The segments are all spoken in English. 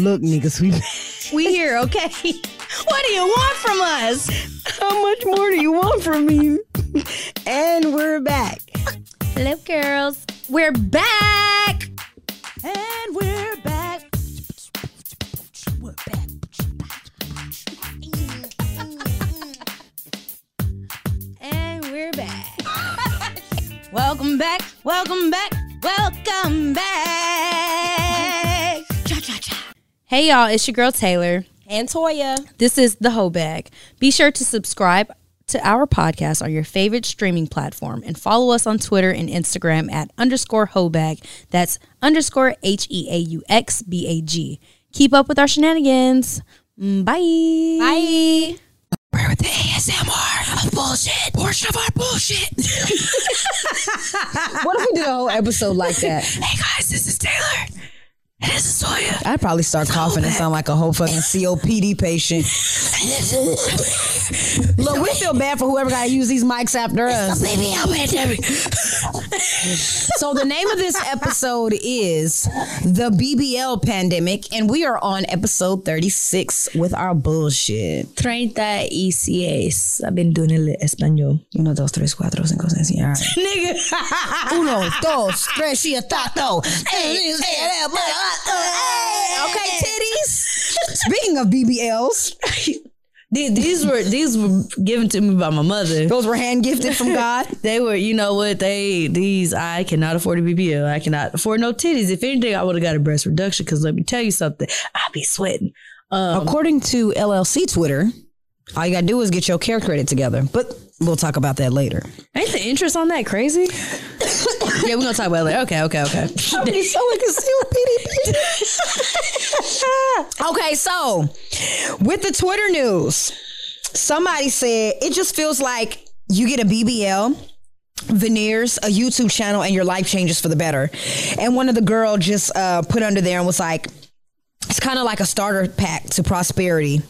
Look, niggas, we here, okay? What do you want from us? How much more do you want from me? And we're back. Hello, girls. We're back. And we're back. We're back. And we're back. Welcome back. Welcome back. Welcome back. Cha-cha-cha. Hey, y'all. It's your girl, Taylor. And Toya. This is The Heaux Bag. Be sure to subscribe to our podcast on your favorite streaming platform and follow us on Twitter and Instagram at _Heaux Bag. That's _HEAUXBAG. Keep up with our shenanigans. Bye. Bye. We're with the ASMR of bullshit. Portion of our bullshit. What if we did a whole episode like that? Hey guys, this is Taylor. And this is Toya. I'd probably start coughing and sound like a whole fucking COPD patient. Look, we feel bad for whoever got to use these mics after us. So the name of this episode is The BBL Pandemic, and we are on episode 36 with our bullshit. 36. I've been doing el español. 1, 2, 3, 4, 5, 6, 7. Nigga. 1, 2, 3, she a tato. Okay, titties. Speaking of BBLs, these were given to me by my mother. Those were hand gifted from God. They were, you know what? I cannot afford a BBL. I cannot afford no titties. If anything, I would have got a breast reduction because let me tell you something, I'd be sweating. According to LLC Twitter, all you gotta do is get your care credit together. But we'll talk about that later. Ain't the interest on that crazy? Yeah, we're going to talk about it later. Okay. Okay, so with the Twitter news, somebody said, it just feels like you get a BBL, veneers, a YouTube channel, and your life changes for the better. And one of the girls just put under there and was like, it's kind of like a starter pack to prosperity.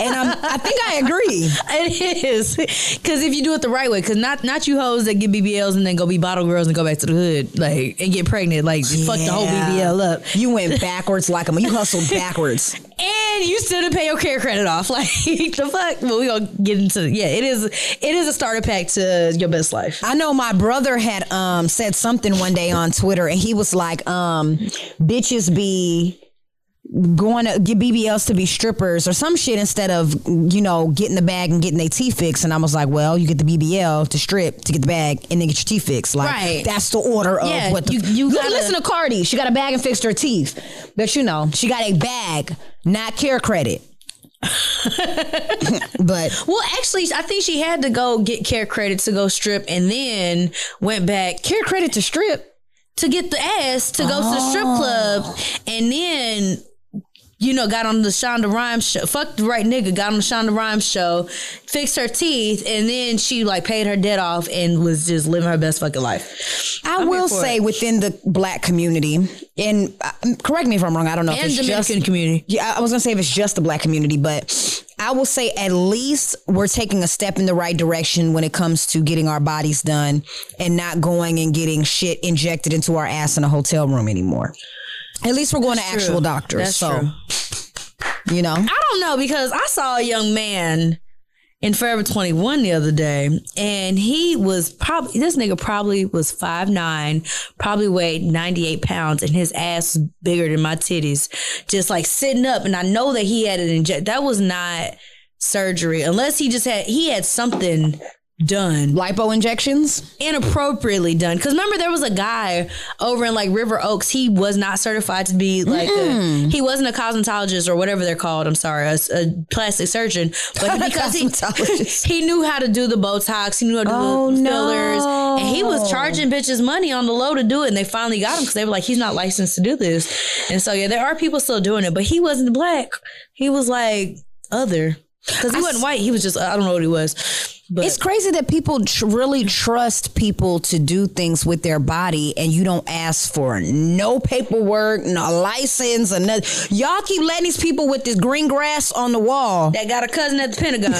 And I think I agree. It is. Because if you do it the right way, because not you hoes that get BBLs and then go be bottle girls and go back to the hood like and get pregnant. Like, yeah. Fuck the whole BBL up. You went backwards like a... You hustled backwards. And you still didn't pay your care credit off. Like, the fuck? Well, we're going to get into... Yeah, it is a starter pack to your best life. I know my brother had said something one day on Twitter, and he was like, bitches be... going to get BBLs to be strippers or some shit instead of, you know, getting the bag and getting their teeth fixed. And I was like, well, you get the BBL to strip to get the bag and then get your teeth fixed. Like, right. That's the order of what the... You gotta listen to Cardi. She got a bag and fixed her teeth. But, you know, she got a bag, not care credit. But well, actually, I think she had to go get care credit to go strip and then went back care credit to strip to get the ass to go to the strip club and then... You know, got on the Shonda Rhimes show. Fuck the right nigga. Got on the Shonda Rhimes show, fixed her teeth, and then she like paid her debt off and was just living her best fucking life. I will say within the black community, and correct me if I'm wrong. I don't know if it's just the Dominican community. Yeah, I was gonna say if it's just the black community, but I will say at least we're taking a step in the right direction when it comes to getting our bodies done and not going and getting shit injected into our ass in a hotel room anymore. At least we're going to actual doctors. That's so true. You know, I don't know, because I saw a young man in Forever 21 the other day, and he was probably was 5'9", probably weighed 98 pounds, and his ass was bigger than my titties, just like sitting up. And I know that he had an injection. That was not surgery, unless he just had something done. Lipo injections? Inappropriately done. Because remember, there was a guy over in like River Oaks. He was not certified to be like he wasn't a cosmetologist or whatever they're called. I'm sorry, a plastic surgeon. But because he knew how to do the Botox, he knew how to do the fillers. No. And he was charging bitches money on the low to do it. And they finally got him because they were like, he's not licensed to do this. And so, yeah, there are people still doing it. But he wasn't black. He was like other. Because he wasn't white. He was just, I don't know what he was. But it's crazy that people really trust people to do things with their body, and you don't ask for no paperwork, no license, or nothing. Y'all keep letting these people with this green grass on the wall that got a cousin at the Pentagon.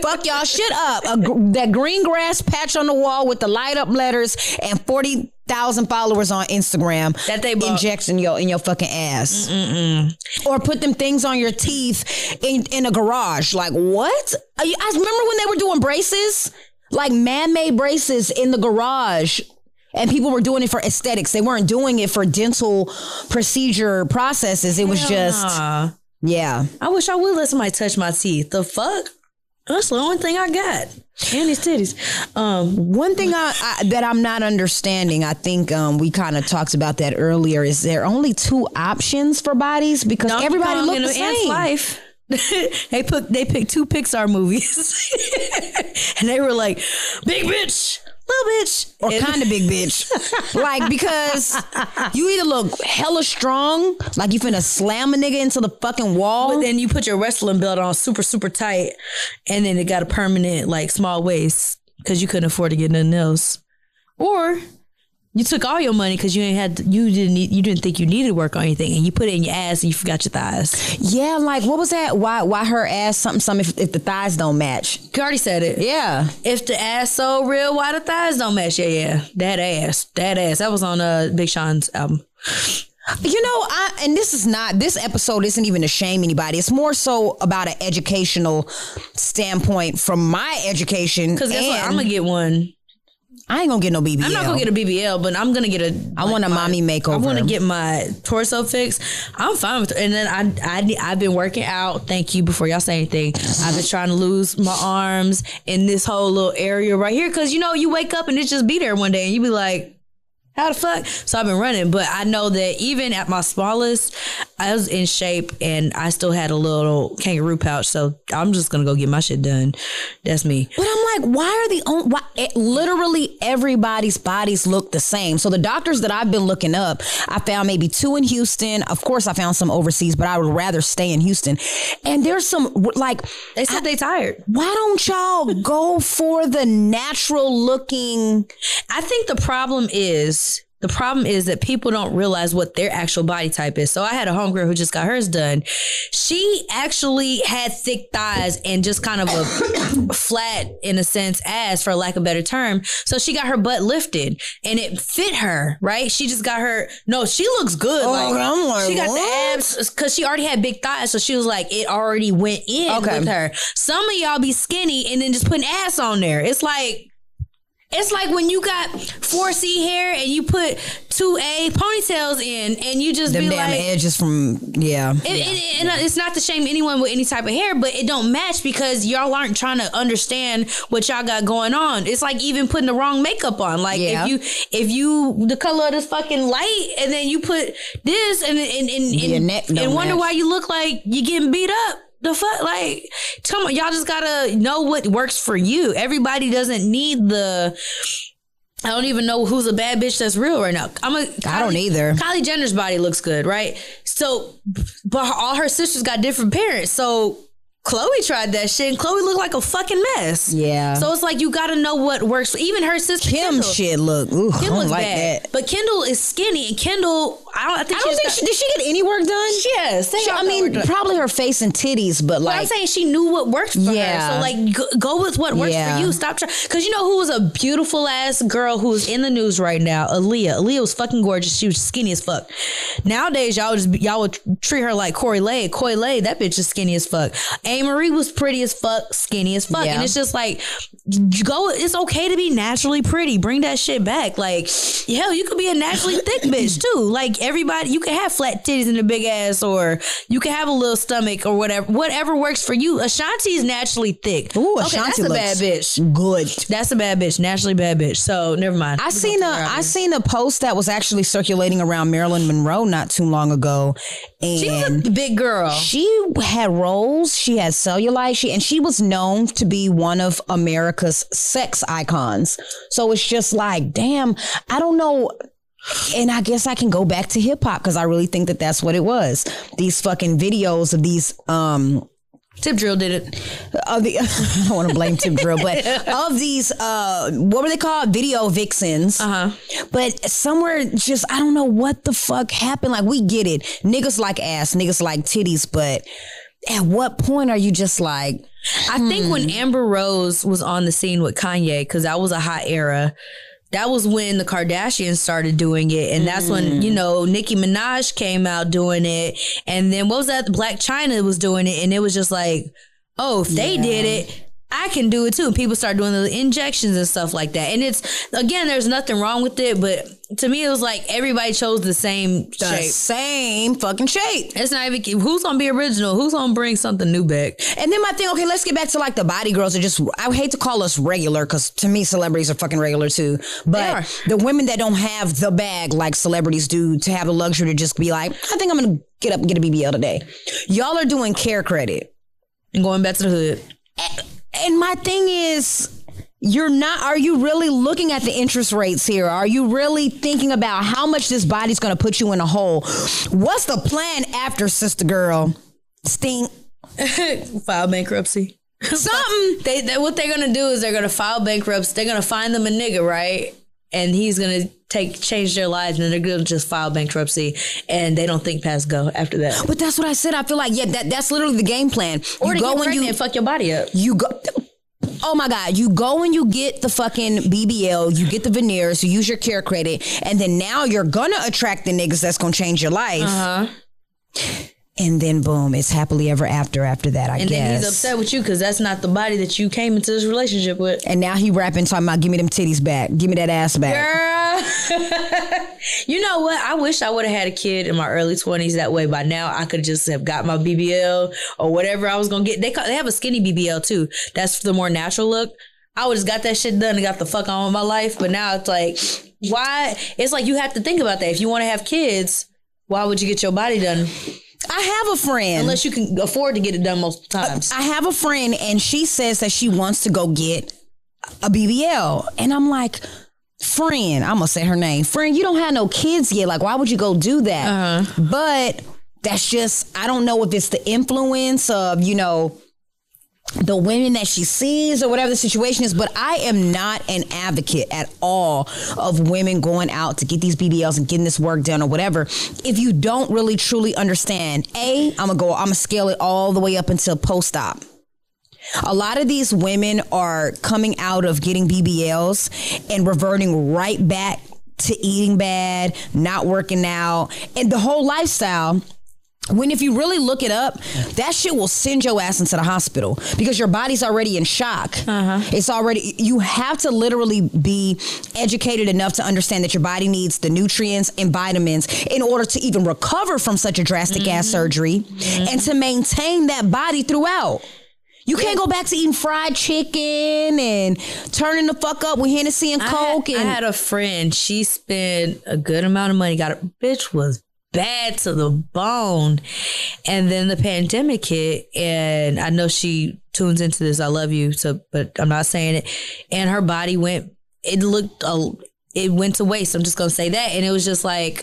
Fuck y'all shit up. That green grass patch on the wall with the light up letters and 40,000 1,000 followers on Instagram that they inject in your fucking ass. Mm-mm. Or put them things on your teeth in a garage. Like, what? I remember when they were doing braces, like man-made braces in the garage. And people were doing it for aesthetics. They weren't doing it for dental procedure processes. It was yeah. I wish I would let somebody touch my teeth. The fuck? That's the only thing I got. And his titties. One thing that I'm not understanding, I think we kind of talked about that earlier, is there are only two options for bodies because everybody looks the same. Life. they picked two Pixar movies. And they were like, big bitch. Little bitch. Or kind of big bitch. Like, because you either look hella strong, like you finna slam a nigga into the fucking wall. But then you put your wrestling belt on super, super tight, and then it got a permanent, like, small waist because you couldn't afford to get nothing else. Or you took all your money because you didn't think you needed work on anything, and you put it in your ass and you forgot your thighs. Yeah, like what was that? Why her ass something if the thighs don't match? Cardi said it. Yeah, if the ass so real, why the thighs don't match? Yeah, yeah, that ass. That was on Big Sean's album. You know, this episode isn't even to shame anybody. It's more so about an educational standpoint from my education. Because guess what? I'm gonna get one. I ain't gonna get no BBL. I'm not gonna get a BBL, but I'm gonna get a. I want a mommy makeover. I want to get my torso fixed. I'm fine with it. And then I've been working out. Thank you. Before y'all say anything, I've been trying to lose my arms in this whole little area right here because you know you wake up and it just be there one day and you be like, how the fuck? So I've been running, but I know that even at my smallest, I was in shape and I still had a little kangaroo pouch. So I'm just gonna go get my shit done. That's me. But I'm like, literally everybody's bodies look the same. So the doctors that I've been looking up, I found maybe two in Houston. Of course, I found some overseas, but I would rather stay in Houston. And there's some like they said they tired. Why don't y'all go for the natural looking? I think the problem is that people don't realize what their actual body type is. So I had a homegirl who just got hers done. She actually had thick thighs and just kind of a flat, in a sense, ass, for lack of a better term. So she got her butt lifted and it fit her, right? She just got her. No, she looks good. Oh, like, I'm like, she got the abs because she already had big thighs. So she was like, it already went in with her. Some of y'all be skinny and then just putting ass on there. It's like when you got 4C hair and you put 2A ponytails in and you just be like... The damn edges from... Yeah. It's not to shame anyone with any type of hair, but it don't match because y'all aren't trying to understand what y'all got going on. It's like even putting the wrong makeup on. Like if you the color of this fucking light and then you put this and wonder why you look like you're getting beat up. The fuck, like, come on, y'all just gotta know what works for you. Everybody doesn't need the. I don't even know who's a bad bitch that's real right now. I don't either. Kylie Jenner's body looks good, right? So, but all her sisters got different parents. So Chloe tried that shit, and Chloe looked like a fucking mess. Yeah. So it's like you gotta know what works. Even her sister Kim shit look. Ooh, Kim looks like bad. That. But Kendall is skinny, and Kendall. Did she get any work done? Yes. Probably her face and titties, but like. Well, I'm saying she knew what worked for her. So like go with what works for you. Stop trying. Because you know who was a beautiful ass girl who is in the news right now? Aaliyah. Aaliyah was fucking gorgeous. She was skinny as fuck. Nowadays, y'all would treat her like Corey Lay. Corey Lay, that bitch is skinny as fuck. A Marie was pretty as fuck, skinny as fuck. Yeah. And it's just like, it's okay to be naturally pretty. Bring that shit back. Like, hell, you could be a naturally thick bitch too. Like, everybody, you can have flat titties and a big ass, or you can have a little stomach, or whatever works for you. Ashanti is naturally thick. Ooh, Ashanti looks that's a bad bitch. Good. That's a bad bitch. Naturally bad bitch. So never mind. I seen a post that was actually circulating around Marilyn Monroe not too long ago, and she's a big girl. She had rolls. She had cellulite. She was known to be one of America's sex icons. So it's just like, damn, I don't know. And I guess I can go back to hip hop because I really think that that's what it was. These fucking videos of these. Tip Drill did it. I don't want to blame Tip Drill, but of these, what were they called? Video vixens. Uh-huh. But somewhere just, I don't know what the fuck happened. Like, we get it. Niggas like ass, niggas like titties, but at what point are you just like. I think when Amber Rose was on the scene with Kanye, because that was a hot era. that was when the Kardashians started doing it. And that's when, you know, Nicki Minaj came out doing it. And then what was that? Blac Chyna was doing it. And it was just like, oh, if they did it, I can do it too. And people start doing the injections and stuff like that. And it's, again, there's nothing wrong with it, but to me, it was like everybody chose the same shape. Same fucking shape. It's not even, who's going to be original? Who's going to bring something new back? And then my thing, okay, let's get back to like the body girls are just, I hate to call us regular because to me, celebrities are fucking regular too. But the women that don't have the bag like celebrities do to have the luxury to just be like, I think I'm going to get up and get a BBL today. Y'all are doing Care Credit. And going back to the hood. And my thing is, you're not, are you really looking at the interest rates here? Are you really thinking about how much this body's going to put you in a hole? What's the plan after Sister Girl? Stink. File bankruptcy. Something. They what they're going to do is they're going to file bankruptcy. They're going to find them a nigga, right? And he's going to change their lives, and they're going to just file bankruptcy, and they don't think past go after that. But that's what I said. I feel like, yeah, that's literally the game plan. Or you go when you fuck your body up. You go. Oh my God, you go and you get the fucking BBL, you get the veneers, you use your Care Credit, and then now you're gonna attract the niggas that's gonna change your life. And then boom, it's happily ever after that, I guess. And then he's upset with you because that's not the body that you came into this relationship with. And now he rapping, talking about, give me them titties back. Give me that ass back. Girl. You know what? I wish I would have had a kid in my early 20s. That way by now I could just have got my BBL or whatever I was going to get. They have a skinny BBL too. That's the more natural look. I would have got that shit done and got the fuck on with my life. But now it's like, why? It's like you have to think about that. If you want to have kids, why would you get your body done? I have a friend. Unless you can afford to get it done most times. I have a friend and she says that she wants to go get a BBL. And I'm like, friend, I'm going to say her name. Friend, you don't have no kids yet. Like, why would you go do that? But that's just, I don't know if it's the influence of, you know, the women that she sees or whatever the situation is, but I am not an advocate at all of women going out to get these BBLs and getting this work done or whatever. If you don't really truly understand, I'm gonna scale it all the way up until post-op. A lot of these women are coming out of getting BBLs and reverting right back to eating bad, not working out, and the whole lifestyle. When if you really look it up, that shit will send your ass into the hospital because your body's already in shock. It's already, you have to literally be educated enough to understand that your body needs the nutrients and vitamins in order to even recover from such a drastic ass surgery and to maintain that body throughout. You can't go back to eating fried chicken and turning the fuck up with Hennessy and Coke. I had a friend, she spent a good amount of money, bitch was bad to the bone, and then the pandemic hit, and I know she tunes into this, I love you, so, but I'm not saying it, and her body went to waste. I'm just gonna say that. And it was just like,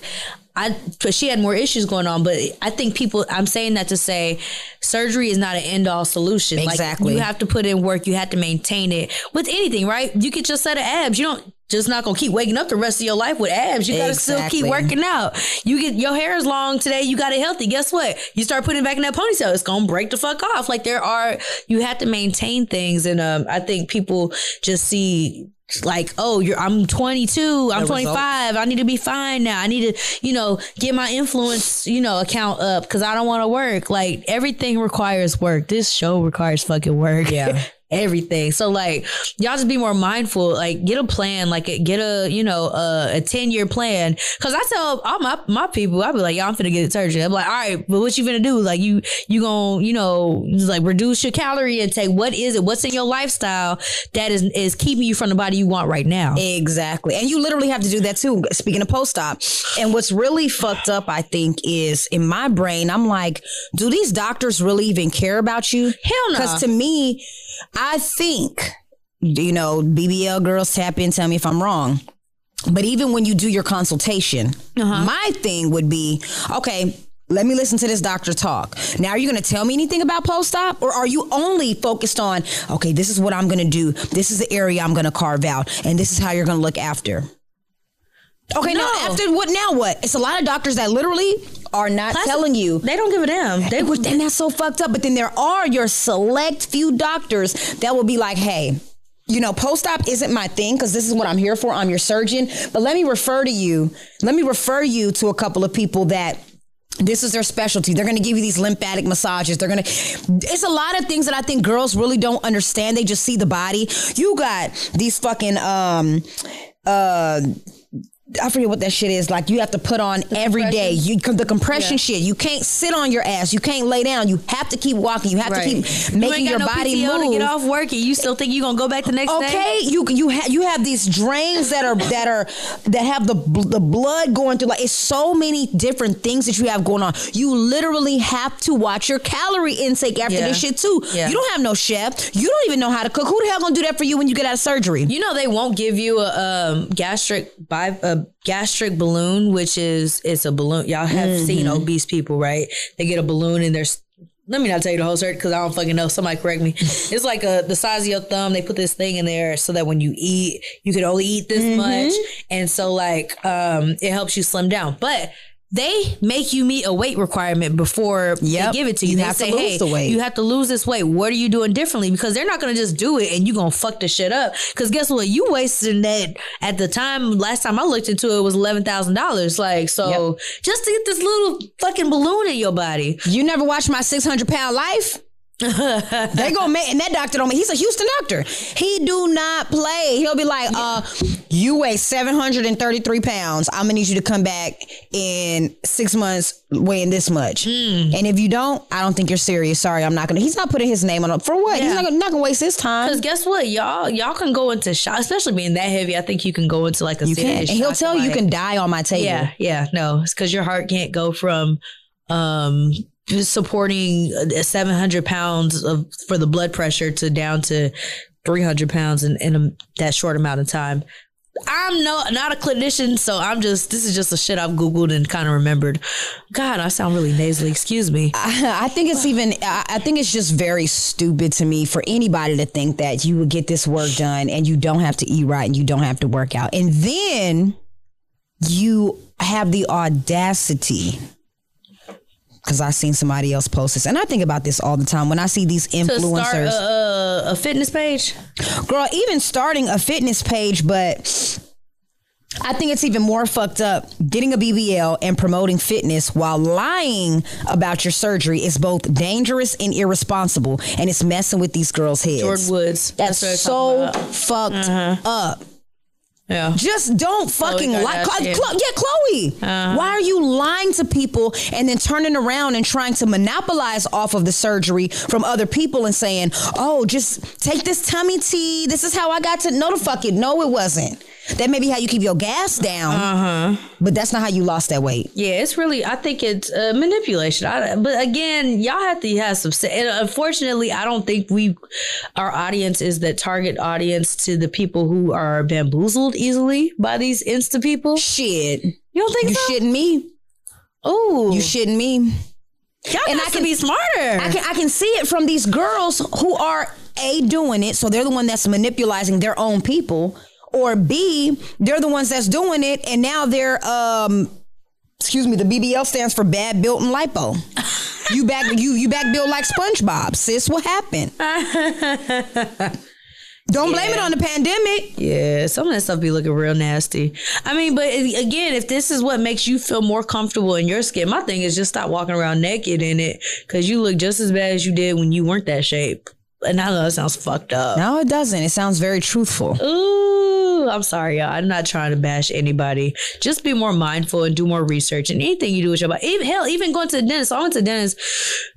she had more issues going on, but I think I'm saying that to say surgery is not an end-all solution. Exactly. Like, you have to put in work, you have to maintain it with anything, right? You get your set of abs, you don't just not gonna keep waking up the rest of your life with abs. You gotta still keep working out. You get your hair is long today, you got it healthy. Guess what? You start putting it back in that ponytail, it's gonna break the fuck off. Like, you have to maintain things, and I think people just see like, oh, I'm 22, I'm 25, I need to be fine now. I need to, you know, get my influence, you know, account up because I don't want to work. Like, everything requires work. This show requires fucking work. Yeah. Everything. So like, y'all just be more mindful. Like, get a plan. Like, get a, you know, a 10-year plan. Cause I tell all my people, I be like, y'all, I'm finna get a surgery. I'm like, all right, but what you finna do? Like, you gonna, you know, just like reduce your calorie intake. What is it? What's in your lifestyle that is keeping you from the body you want right now? Exactly. And you literally have to do that too. Speaking of post-op, and what's really fucked up, I think, is in my brain, I'm like, do these doctors really even care about you? Hell no. Cause to me, I think, you know, BBL girls, tap in, tell me if I'm wrong. But even when you do your consultation, my thing would be, okay, let me listen to this doctor talk. Now, are you going to tell me anything about post-op? Or are you only focused on, okay, this is what I'm going to do. This is the area I'm going to carve out. And this is how you're going to look after. Okay, now after what? Now what? It's a lot of doctors that literally are not telling you. They don't give a damn. And that's so fucked up. But then there are your select few doctors that will be like, hey, you know, post-op isn't my thing because this is what I'm here for. I'm your surgeon. But let me refer to you. Let me refer you to a couple of people that this is their specialty. They're going to give you these lymphatic massages. They're going to, it's a lot of things that I think girls really don't understand. They just see the body. You got these fucking, I forget what that shit is. Like, you have to put on every day. The compression shit. You can't sit on your ass. You can't lay down. You have to keep walking. You have to keep making your body move. You ain't got no PTO to get off work, and you still think you're gonna go back the next day? Okay, you have these drains that have the blood going through. Like, it's so many different things that you have going on. You literally have to watch your calorie intake after this shit too. Yeah. You don't have no chef. You don't even know how to cook. Who the hell gonna do that for you when you get out of surgery? You know they won't give you a gastric balloon, which is, it's a balloon. Y'all have seen obese people, right? They get a balloon and there's, let me not tell you the whole story because I don't fucking know. Somebody correct me. It's like the size of your thumb. They put this thing in there so that when you eat, you can only eat this much. And so like, it helps you slim down. But they make you meet a weight requirement before they give it to you. They have say, to lose the weight. You have to lose this weight. What are you doing differently? Because they're not going to just do it and you're going to fuck the shit up. Because guess what? You wasting that at the time. Last time I looked into it was $11,000. Like, so just to get this little fucking balloon in your body. You never watched My 600 pound life? They gonna make, and that doctor don't make, he's a Houston doctor. He do not play. He'll be like, you weigh 733 pounds. I'm gonna need you to come back in 6 months weighing this much. And if you don't, I don't think you're serious. Sorry, I'm not gonna. He's not putting his name on it. For what? Yeah. He's not gonna waste his time. Because guess what, y'all can go into shock, especially being that heavy. I think you can go into like a serious shock. And he'll tell you, you can die on my table. Yeah, no, it's because your heart can't go from, supporting 700 pounds for the blood pressure to down to 300 pounds in that short amount of time. I'm not a clinician, so this is just a shit I've Googled and kind of remembered. God, I sound really nasally. Excuse me. I think it's just very stupid to me for anybody to think that you would get this work done and you don't have to eat right and you don't have to work out. And then you have the audacity, because I've seen somebody else post this. And I think about this all the time. When I see these influencers. To start a fitness page? Girl, even starting a fitness page, but I think it's even more fucked up. Getting a BBL and promoting fitness while lying about your surgery is both dangerous and irresponsible. And it's messing with these girls' heads. George Woods. That's so fucked up. Yeah. Just don't fucking lie. Chloe. Why are you lying to people and then turning around and trying to monopolize off of the surgery from other people and saying, oh, just take this tummy tea. This is how I got to. No, the fuck it. No, it wasn't. That may be how you keep your gas down, but that's not how you lost that weight. Yeah, it's really, I think it's manipulation. But again, y'all have to have some, and unfortunately, I don't think our audience is that target audience to the people who are bamboozled easily by these Insta people. Shit. You don't think so? You shitting me. Oh. You shitting me. Y'all and I can be smarter. I can see it from these girls who are A, doing it, so they're the one that's manipulating their own people, or B, they're the ones that's doing it, and now they're, the BBL stands for bad built and lipo. You back built like SpongeBob, sis. What happened? Don't blame it on the pandemic. Yeah, some of that stuff be looking real nasty. I mean, but again, if this is what makes you feel more comfortable in your skin, my thing is just stop walking around naked in it, because you look just as bad as you did when you weren't that shape. And I know that sounds fucked up. No, it doesn't. It sounds very truthful. Ooh, I'm sorry, y'all. I'm not trying to bash anybody. Just be more mindful and do more research. And anything you do with your body. Even going to the dentist. I went to the dentist.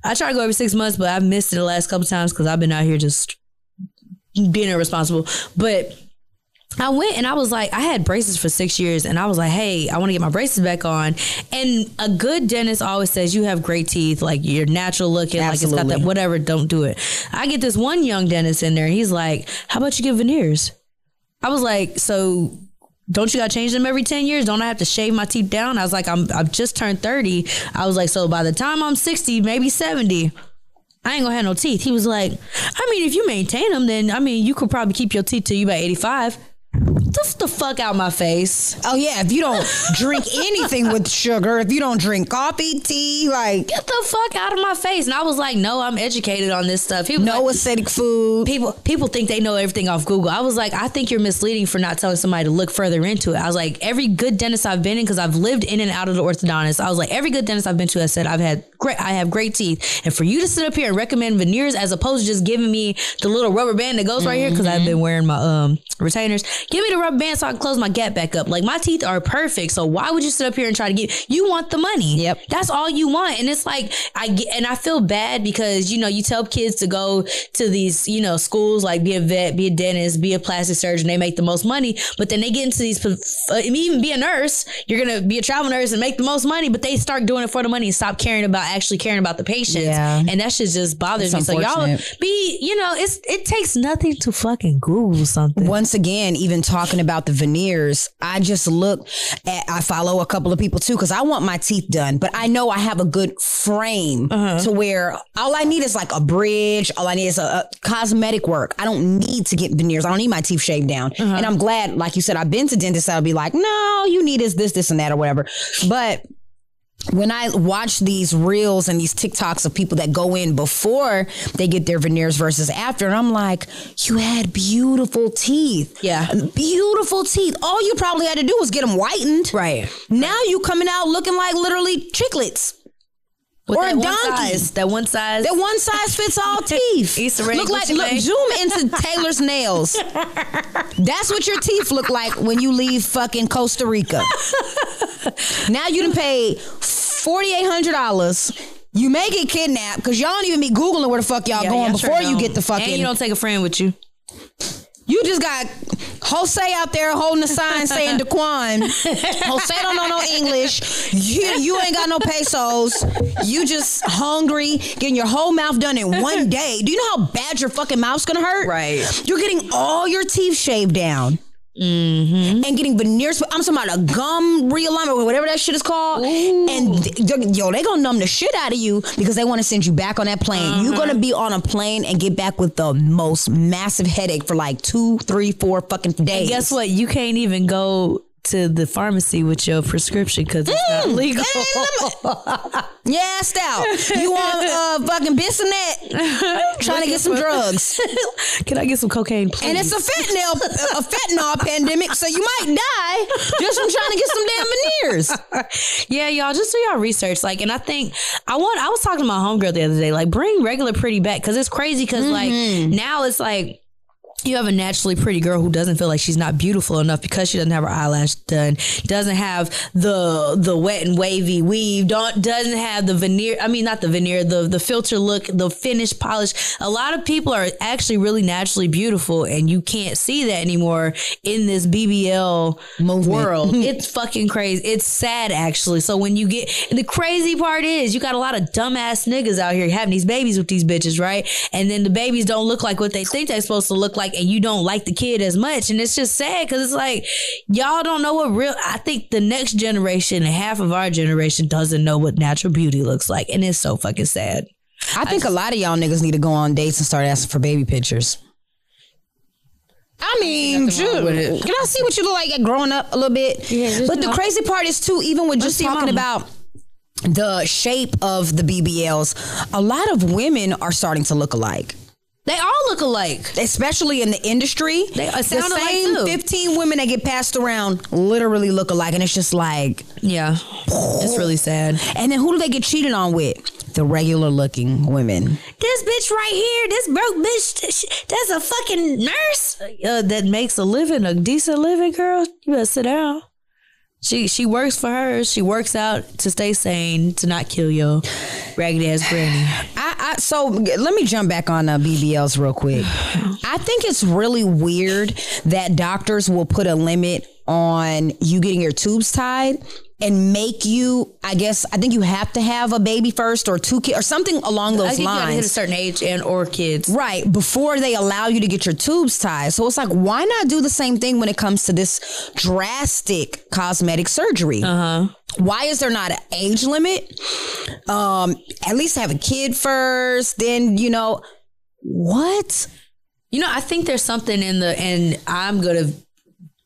I try to go every 6 months, but I've missed it the last couple times because I've been out here just being irresponsible. But I went and I was like, I had braces for 6 years and I was like, hey, I want to get my braces back on. And a good dentist always says you have great teeth, like you're natural looking, absolutely, like it's got that whatever, don't do it. I get this one young dentist in there and he's like, how about you get veneers? I was like, so don't you got to change them every 10 years? Don't I have to shave my teeth down? I was like, I've just turned 30. I was like, so by the time I'm 60, maybe 70. I ain't gonna have no teeth. He was like, I mean, if you maintain them, then I mean, you could probably keep your teeth till you about 85. just the fuck out my face. Oh yeah, if you don't drink anything with sugar, if you don't drink coffee, tea, like, get the fuck out of my face. And I was like, no, I'm educated on this stuff. He was no like, acidic food. People think they know everything off Google. I was like, I think you're misleading for not telling somebody to look further into it. I was like, every good dentist I've been in, because I've lived in and out of the orthodontist, I was like, every good dentist I've been to has said I have great teeth. And for you to sit up here and recommend veneers as opposed to just giving me the little rubber band that goes right here, because I've been wearing my retainers. Give me the rubber band so I can close my gap back up. Like, my teeth are perfect, so why would you sit up here and try to get? You want the money. Yep. That's all you want. And it's like, I feel bad because, you know, you tell kids to go to these, you know, schools, like be a vet, be a dentist, be a plastic surgeon. They make the most money, but then they get into these, even be a nurse. You're going to be a travel nurse and make the most money, but they start doing it for the money and stop caring about actually caring about the patients. Yeah. And that shit just bothers me. So y'all be, you know, it takes nothing to fucking Google something. Once again, even talking about the veneers, I follow a couple of people too, because I want my teeth done, but I know I have a good frame to where all I need is like a bridge. All I need is a cosmetic work. I don't need to get veneers. I don't need my teeth shaved down. And I'm glad, like you said, I've been to dentists that'll be like, no, you need is this and that or whatever. But when I watch these reels and these TikToks of people that go in before they get their veneers versus after, and I'm like, you had beautiful teeth. Yeah. Beautiful teeth. All you probably had to do was get them whitened. Right. Now you coming out looking like literally chiclets. With or that a donkey. That one size fits all teeth. Zoom into Taylor's nails. That's what your teeth look like when you leave fucking Costa Rica. Now you done paid $4,800. You may get kidnapped because y'all don't even be Googling where the fuck y'all going before you get the fucking. And you don't take a friend with you. You just got Jose out there holding a sign saying Daquan. Jose don't know no English. You ain't got no pesos. You just hungry, getting your whole mouth done in one day. Do you know how bad your fucking mouth's gonna hurt? Right. You're getting all your teeth shaved down. Mm-hmm. And getting veneers. I'm talking about a gum realignment or whatever that shit is called. Ooh. And they gonna numb the shit out of you because they want to send you back on that plane. You're gonna be on a plane and get back with the most massive headache for like 2, 3, 4 fucking days. And guess what? You can't even go to the pharmacy with your prescription because it's not legal. Yes, out. You want fucking Bissonette trying to get some drugs. Can I get some cocaine, please? And it's a fentanyl pandemic, so you might die just from trying to get some damn veneers. Yeah, y'all, just do y'all research. Like, and I think I was talking to my homegirl the other day, like, bring regular pretty back, because it's crazy because like now it's like, you have a naturally pretty girl who doesn't feel like she's not beautiful enough because she doesn't have her eyelash done, doesn't have the wet and wavy weave, doesn't have the veneer. I mean, not the veneer, the filter look, the finished polish. A lot of people are actually really naturally beautiful, and you can't see that anymore in this BBL world. It's fucking crazy. It's sad, actually. So when you get, and the crazy part is you got a lot of dumbass niggas out here having these babies with these bitches, right? And then the babies don't look like what they think they're supposed to look like. And you don't like the kid as much, and it's just sad because it's like y'all don't know what real. I think the next generation, half of our generation, doesn't know what natural beauty looks like, and it's so fucking sad. I think a lot of y'all niggas need to go on dates and start asking for baby pictures. I mean, dude, can I see what you look like growing up a little bit? Yeah, but the crazy part is too, even with just talking about the shape of the BBLs, a lot of women are starting to look alike. They all look alike. Especially in the industry. They sound alike too. The same 15 women that get passed around literally look alike. And it's just like... Yeah. It's really sad. And then who do they get cheated on with? The regular looking women. This bitch right here, this broke bitch, that's a fucking nurse that makes a decent living, girl. You better sit down. She works for hers. She works out to stay sane, to not kill your raggedy ass granny. So let me jump back on BBLs real quick. I think it's really weird that doctors will put a limit on you getting your tubes tied and make you, I think you have to have a baby first or 2 kids or something along those lines. You gotta hit a certain age and or kids. Right, before they allow you to get your tubes tied. So it's like, why not do the same thing when it comes to this drastic cosmetic surgery? Why is there not an age limit? At least have a kid first, then, you know, what? You know, I think there's something in the, and I'm going to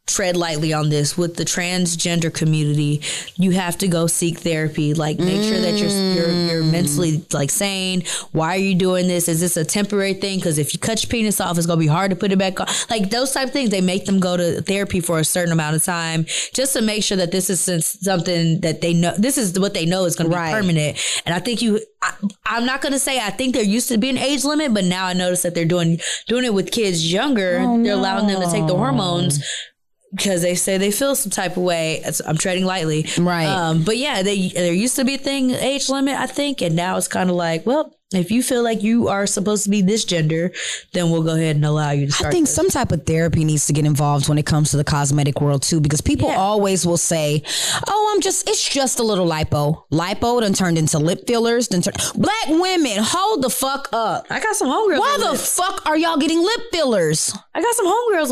tread lightly on this. With the transgender community, you have to go seek therapy. Like, make sure that you're mentally, like, sane. Why are you doing this? Is this a temporary thing? Because if you cut your penis off, it's going to be hard to put it back on. Like, those type of things, they make them go to therapy for a certain amount of time just to make sure that this is something that they know, this is what they know is going to be permanent. And I think I'm not going to say I think there used to be an age limit, but now I notice that they're doing it with kids younger. Oh, they're allowing them to take the hormones because they say they feel some type of way. I'm treading lightly. Right. But yeah, there used to be a thing, age limit, I think. And now it's kind of like, well, if you feel like you are supposed to be this gender, then we'll go ahead and allow you to start. I think some type of therapy needs to get involved when it comes to the cosmetic world too, because people always will say, oh, it's just a little lipo. Lipo done turned into lip fillers. Black women, hold the fuck up. I got some homegirls. Why the fuck are y'all getting lip fillers? I got some homegirls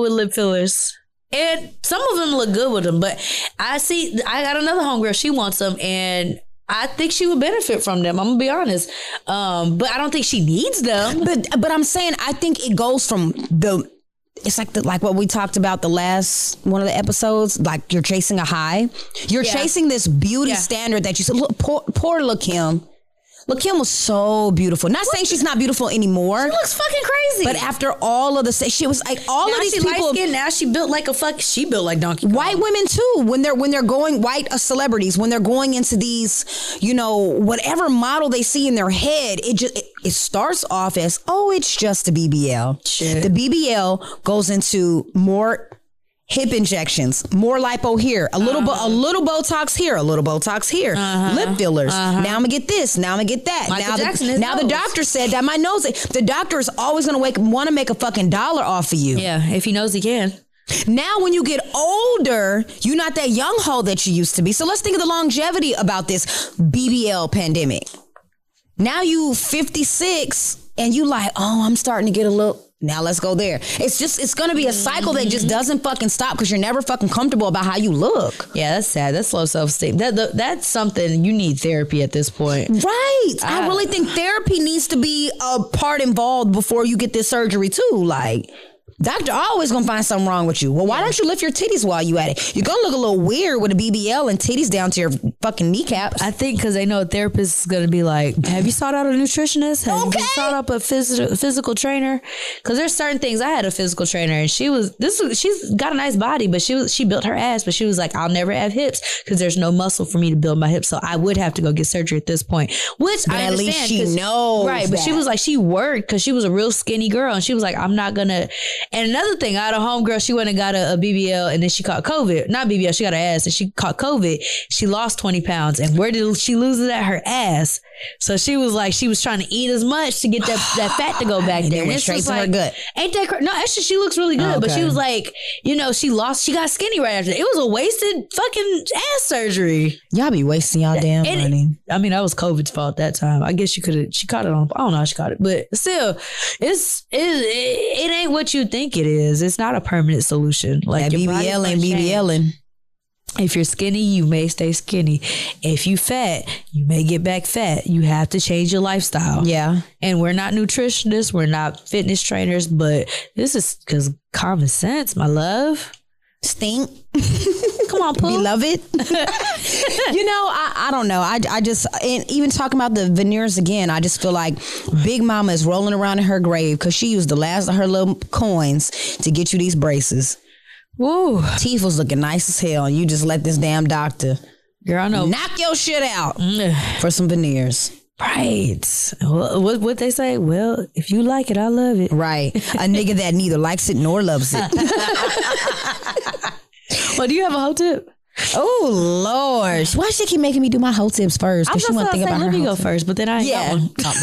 with lip fillers. And some of them look good with them, but I got another homegirl. She wants them, and I think she would benefit from them. I'm gonna be honest, but I don't think she needs them. But I'm saying I think it goes from the. It's like like what we talked about the last one of the episodes. Like, you're chasing a high, you're chasing this beauty standard that you said. Look, poor Lil' Kim. Lil' Kim was so beautiful. Not saying she's not beautiful anymore. She looks fucking crazy. But after all of the, she was like all of these people. Now she light skin. Now she built like a fuck. She built like Donkey Kong. White women too. When they're going white celebrities, when they're going into these, whatever model they see in their head, it starts off as it's just a BBL. Shit. The BBL goes into more hip injections, more lipo here, a little Botox here, a little Botox here, lip fillers. Now I'm gonna get this. Now I'm gonna get that. Now the doctor said that my nose. The doctor is always gonna want to make a fucking dollar off of you. Yeah, if he knows he can. Now, when you get older, you're not that young hoe that you used to be. So let's think of the longevity about this BBL pandemic. Now you 56 and you like, I'm starting to get a little. Now let's go there. It's going to be a cycle that just doesn't fucking stop because you're never fucking comfortable about how you look. Yeah, that's sad. That's low self-esteem. That's something you need therapy at this point. Right. I really think therapy needs to be a part involved before you get this surgery too. Like, doctor always going to find something wrong with you. Well, why don't you lift your titties while you at it? You're going to look a little weird with a BBL and titties down to your fucking kneecaps. I think because they know a therapist is going to be like, have you sought out a nutritionist? Have you sought out a physical trainer? Because there's certain things. I had a physical trainer and she's got a nice body, but she built her ass, but she was like, I'll never have hips because there's no muscle for me to build my hips. So I would have to go get surgery at this point, which I understand. At least she knows. Right. But she was like, she worried because she was a real skinny girl and she was like, I'm not going to. And another thing, I had a homegirl, she went and got a BBL and then she caught COVID. Not BBL, she got her ass and she caught COVID. She lost 20 pounds. And where did she lose it at? Her ass. So she was like, she was trying to eat as much to get that fat to go back there. And it's just like, ain't that crazy? No, actually, she looks really good. Okay. But she was like, she got skinny right after that. It was a wasted fucking ass surgery. Y'all be wasting y'all damn money. That was COVID's fault that time. I guess she caught it on, I don't know how she caught it. But still, it ain't what you think it is. It's not a permanent solution. Like, yeah, BBLing. If you're skinny, you may stay skinny. If you fat, you may get back fat. You have to change your lifestyle. Yeah. And we're not nutritionists. We're not fitness trainers. But this is because common sense, my love. Stink. Come on, Pooh. We love it. I don't know. I just, and even talking about the veneers again, I just feel like Big Mama is rolling around in her grave because she used the last of her little coins to get you these braces. Woo. Teeth was looking nice as hell, and you just let this damn doctor, girl, I know, knock your shit out for some veneers. Right. What they say? Well, if you like it, I love it. Right. A nigga that neither likes it nor loves it. Well, do you have a whole tip? Oh, Lord. Why she keep making me do my whole tips first? Because she want to think about her. Let me go first, but then I ain't got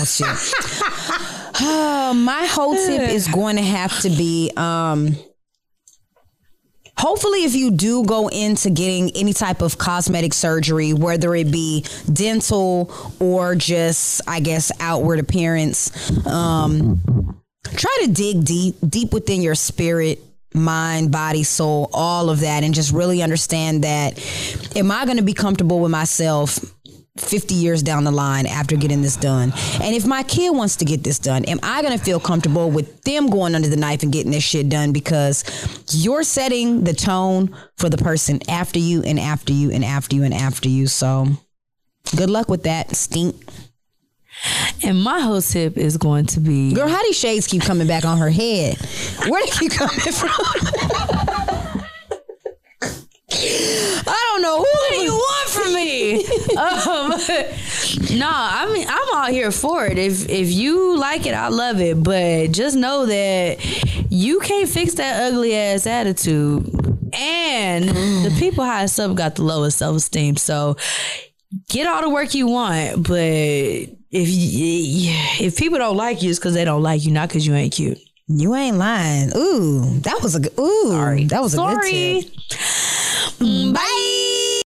one. My whole tip is going to have to be... hopefully, if you do go into getting any type of cosmetic surgery, whether it be dental or just, I guess, outward appearance, try to dig deep within your spirit, mind, body, soul, all of that, and just really understand that, am I going to be comfortable with myself 50 years down the line after getting this done? And if my kid wants to get this done, am I going to feel comfortable with them going under the knife and getting this shit done? Because you're setting the tone for the person after you and after you and after you and after you. So good luck with that, stink. And my whole tip is going to be... Girl, how these shades keep coming back on her head? Where they keep coming from? I don't know. What do you want from me? No, I mean, I'm all here for it. If you like it, I love it. But just know that you can't fix that ugly ass attitude. And the people highest up got the lowest self-esteem. So get all the work you want, but if people don't like you, it's because they don't like you, not because you ain't cute. You ain't lying. Ooh, that was a good tip.